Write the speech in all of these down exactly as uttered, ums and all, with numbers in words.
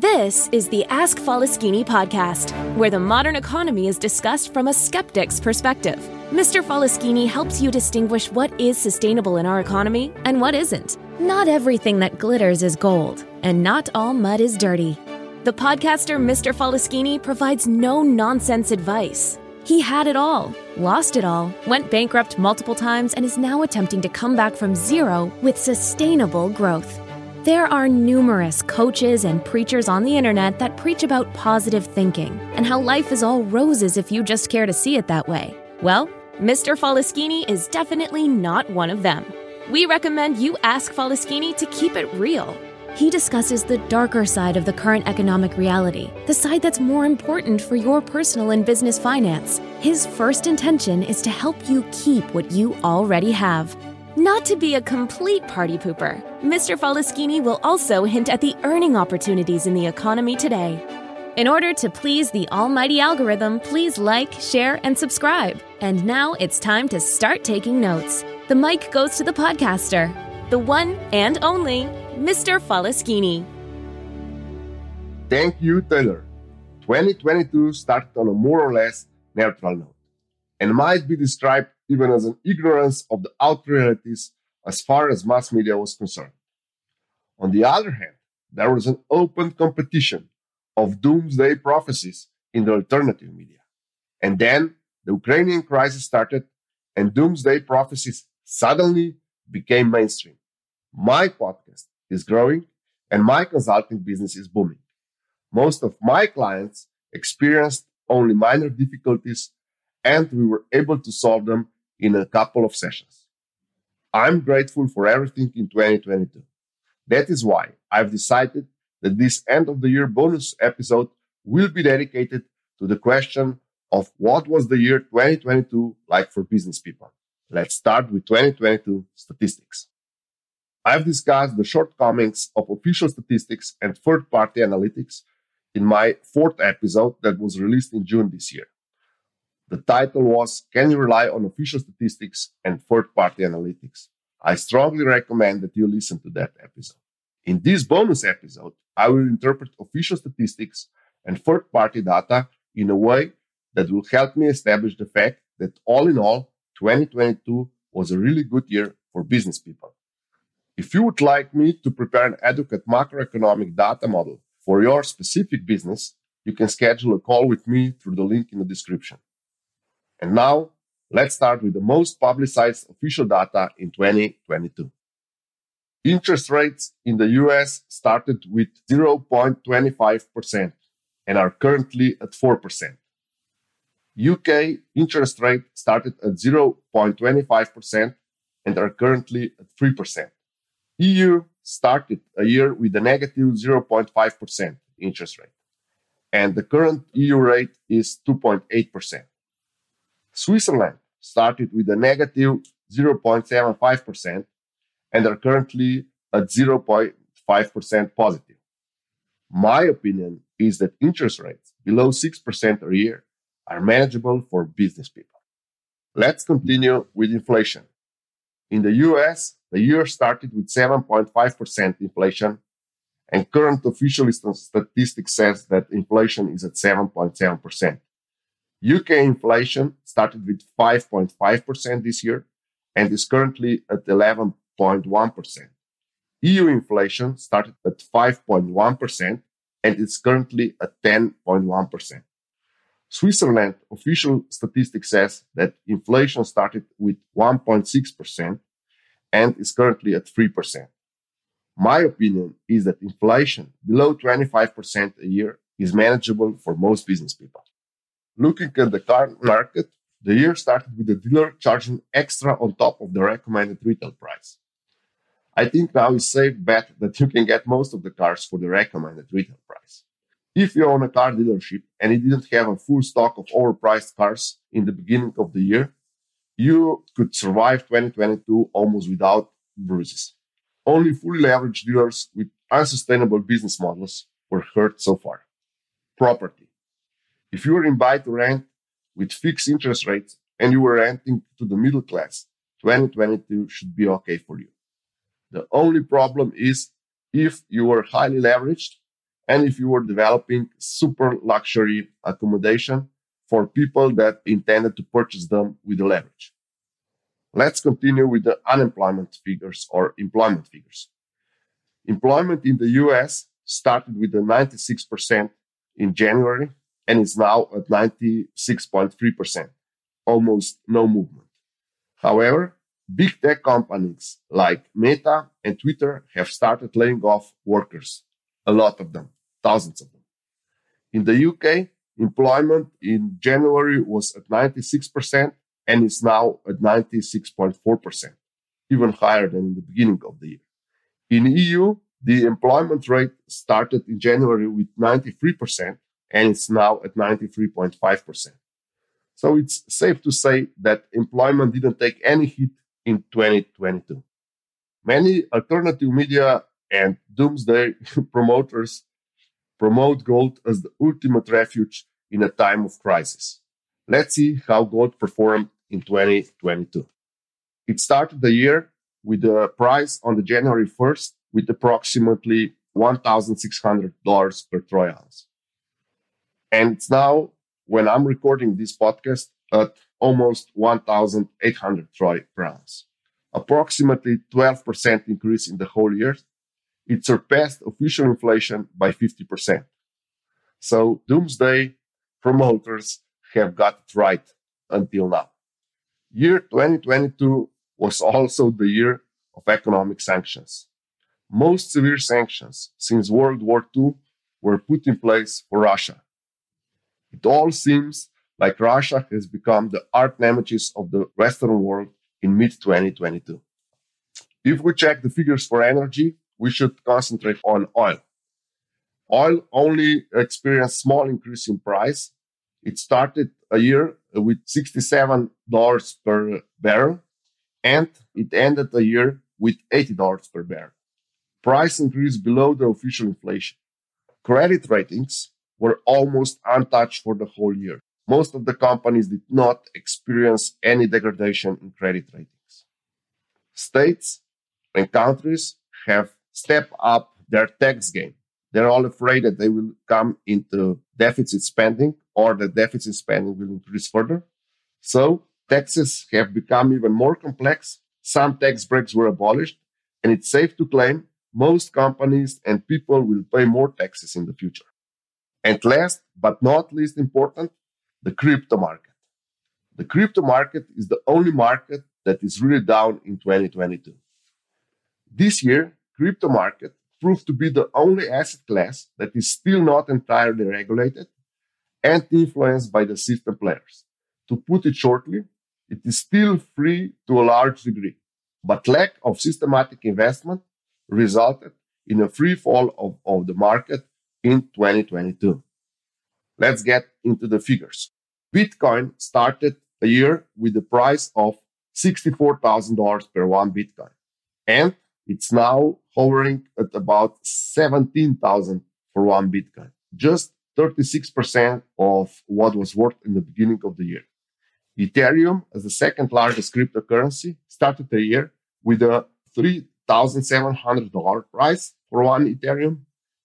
This is the Ask Faleskini podcast, where the modern economy is discussed from a skeptic's perspective. Mister Faleskini helps you distinguish what is sustainable in our economy and what isn't. Not everything that glitters is gold, and not all mud is dirty. The podcaster Mister Faleskini provides no-nonsense advice. He had it all, lost it all, went bankrupt multiple times, and is now attempting to come back from zero with sustainable growth. There are numerous coaches and preachers on the internet that preach about positive thinking and how life is all roses if you just care to see it that way. Well, Mister Faleskini is definitely not one of them. We recommend you ask Faleskini to keep it real. He discusses the darker side of the current economic reality, the side that's more important for your personal and business finance. His first intention is to help you keep what you already have. Not to be a complete party pooper, Mister Faleskini will also hint at the earning opportunities in the economy today. In order to please the almighty algorithm, please like, share, and subscribe. And now it's time to start taking notes. The mic goes to the podcaster, the one and only Mister Faleskini. Thank you, Taylor. twenty twenty-two started on a more or less neutral note and might be described even as an ignorance of the out realities as far as mass media was concerned. On the other hand, there was an open competition of doomsday prophecies in the alternative media. And then the Ukrainian crisis started and doomsday prophecies suddenly became mainstream. My podcast is growing and my consulting business is booming. Most of my clients experienced only minor difficulties and we were able to solve them in a couple of sessions. I'm grateful for everything in twenty twenty-two. That is why I've decided that this end-of-the-year bonus episode will be dedicated to the question of what was the year twenty twenty-two like for business people. Let's start with twenty twenty-two statistics. I've discussed the shortcomings of official statistics and third-party analytics in my fourth episode that was released in June this year. The title was, Can You Rely on Official Statistics and Third-Party Analytics? I strongly recommend that you listen to that episode. In this bonus episode, I will interpret official statistics and third-party data in a way that will help me establish the fact that all in all, twenty twenty-two was a really good year for business people. If you would like me to prepare an adequate macroeconomic data model for your specific business, you can schedule a call with me through the link in the description. And now, let's start with the most publicized official data in twenty twenty-two. Interest rates in the U S started with zero point two five percent and are currently at four percent. U K interest rate started at zero point two five percent and are currently at three percent. E U started a year with a negative zero point five percent interest rate, and the current E U rate is two point eight percent. Switzerland started with a negative zero point seven five percent and are currently at zero point five percent positive. My opinion is that interest rates below six percent a year are manageable for business people. Let's continue with inflation. In the U S, the year started with seven point five percent inflation, and current official statistics says that inflation is at seven point seven percent. U K inflation started with five point five percent this year and is currently at eleven point one percent. E U inflation started at five point one percent and is currently at ten point one percent. Switzerland official statistics says that inflation started with one point six percent and is currently at three percent. My opinion is that inflation below twenty-five percent a year is manageable for most business people. Looking at the car market, the year started with the dealer charging extra on top of the recommended retail price. I think now it's safe bet that you can get most of the cars for the recommended retail price. If you own a car dealership and it didn't have a full stock of overpriced cars in the beginning of the year, you could survive twenty twenty-two almost without bruises. Only fully leveraged dealers with unsustainable business models were hurt so far. Property. If you were in buy to rent with fixed interest rates and you were renting to the middle class, twenty twenty-two should be okay for you. The only problem is if you were highly leveraged and if you were developing super luxury accommodation for people that intended to purchase them with the leverage. Let's continue with the unemployment figures or employment figures. Employment in the U S started with the ninety-six percent in January and is now at ninety-six point three percent, almost no movement. However, big tech companies like Meta and Twitter have started laying off workers, a lot of them, thousands of them. In the U K, employment in January was at ninety-six percent and is now at ninety-six point four percent, even higher than in the beginning of the year. In the E U, the employment rate started in January with ninety-three percent and it's now at ninety-three point five percent. So it's safe to say that employment didn't take any hit in twenty twenty-two. Many alternative media and doomsday promoters promote gold as the ultimate refuge in a time of crisis. Let's see how gold performed in twenty twenty-two. It started the year with the price on the January first with approximately one thousand six hundred dollars per troy ounce. And it's now, when I'm recording this podcast, at almost one thousand eight hundred troy per ounce. Approximately twelve percent increase in the whole year. It surpassed official inflation by fifty percent. So doomsday promoters have got it right until now. Year twenty twenty-two was also the year of economic sanctions. Most severe sanctions since World War Two were put in place for Russia. It all seems like Russia has become the arch nemesis of the Western world in mid twenty twenty-two. If we check the figures for energy, we should concentrate on oil. Oil only experienced small increase in price. It started a year with sixty-seven dollars per barrel, and it ended the year with eighty dollars per barrel. Price increased below the official inflation. Credit ratings were almost untouched for the whole year. Most of the companies did not experience any degradation in credit ratings. States and countries have stepped up their tax game. They're all afraid that they will come into deficit spending or that deficit spending will increase further. So taxes have become even more complex. Some tax breaks were abolished, and it's safe to claim most companies and people will pay more taxes in the future. And last but not least important, the crypto market. The crypto market is the only market that is really down in twenty twenty-two. This year, crypto market proved to be the only asset class that is still not entirely regulated and influenced by the system players. To put it shortly, it is still free to a large degree, but lack of systematic investment resulted in a free fall of, of the market in twenty twenty-two. Let's get into the figures. Bitcoin started a year with the price of sixty-four thousand dollars per one Bitcoin, and it's now hovering at about seventeen thousand dollars for one Bitcoin, just thirty-six percent of what was worth in the beginning of the year. Ethereum, as the second largest cryptocurrency, started the year with a three thousand seven hundred dollars price for one Ethereum,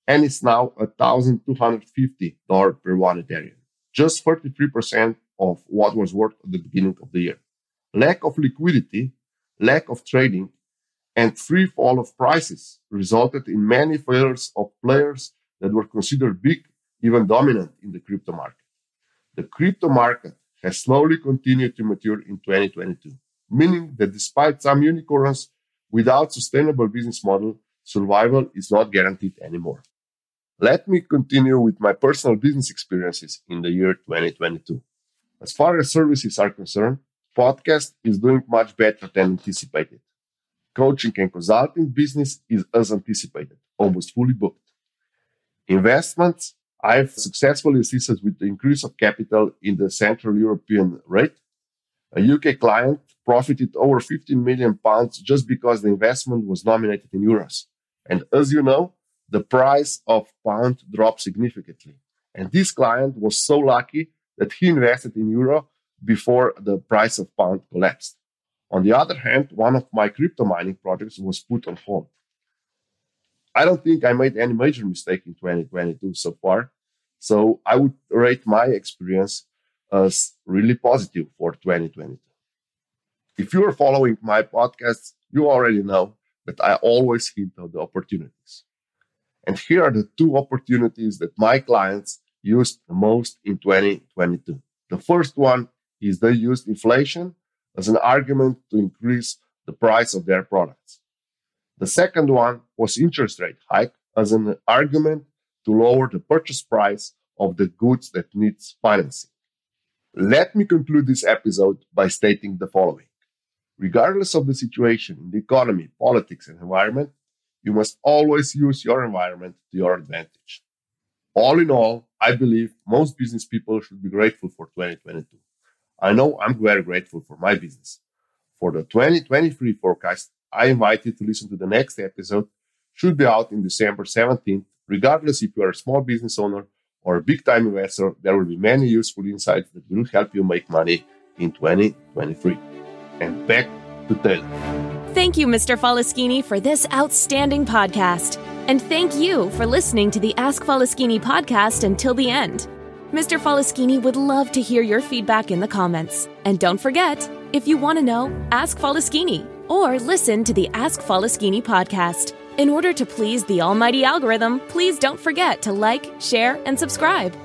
and it's now one thousand two hundred fifty dollars per one Ethereum, just forty-three percent of what was worth at the beginning of the year. Lack of liquidity, lack of trading, and free fall of prices resulted in many failures of players that were considered big, even dominant in the crypto market. The crypto market has slowly continued to mature in twenty twenty-two, meaning that despite some unicorns, without sustainable business model, survival is not guaranteed anymore. Let me continue with my personal business experiences in the year twenty twenty-two. As far as services are concerned, podcast is doing much better than anticipated. Coaching and consulting business is as anticipated, almost fully booked. Investments, I've successfully assisted with the increase of capital in the Central European rate. A U K client profited over fifteen million pounds just because the investment was nominated in euros. And as you know, the price of pound dropped significantly. And this client was so lucky that he invested in euro before the price of pound collapsed. On the other hand, one of my crypto mining projects was put on hold. I don't think I made any major mistake in twenty twenty-two so far. So I would rate my experience as really positive for twenty twenty-two. If you're following my podcast, you already know that I always hint at the opportunities. And here are the two opportunities that my clients used the most in twenty twenty-two. The first one is they used inflation as an argument to increase the price of their products. The second one was interest rate hike as an argument to lower the purchase price of the goods that needs financing. Let me conclude this episode by stating the following. Regardless of the situation in the economy, politics, and environment, you must always use your environment to your advantage. All in all, I believe most business people should be grateful for twenty twenty-two. I know I'm very grateful for my business. For the twenty twenty-three forecast, I invite you to listen to the next episode. Should be out in December seventeenth. Regardless if you are a small business owner or a big-time investor, there will be many useful insights that will help you make money in twenty twenty-three. And back to Taylor. Thank you, Mister Faleskini, for this outstanding podcast. And thank you for listening to the Ask Faleskini podcast until the end. Mister Faleskini would love to hear your feedback in the comments. And don't forget, if you want to know, ask Faleskini or listen to the Ask Faleskini podcast. In order to please the almighty algorithm, please don't forget to like, share, and subscribe.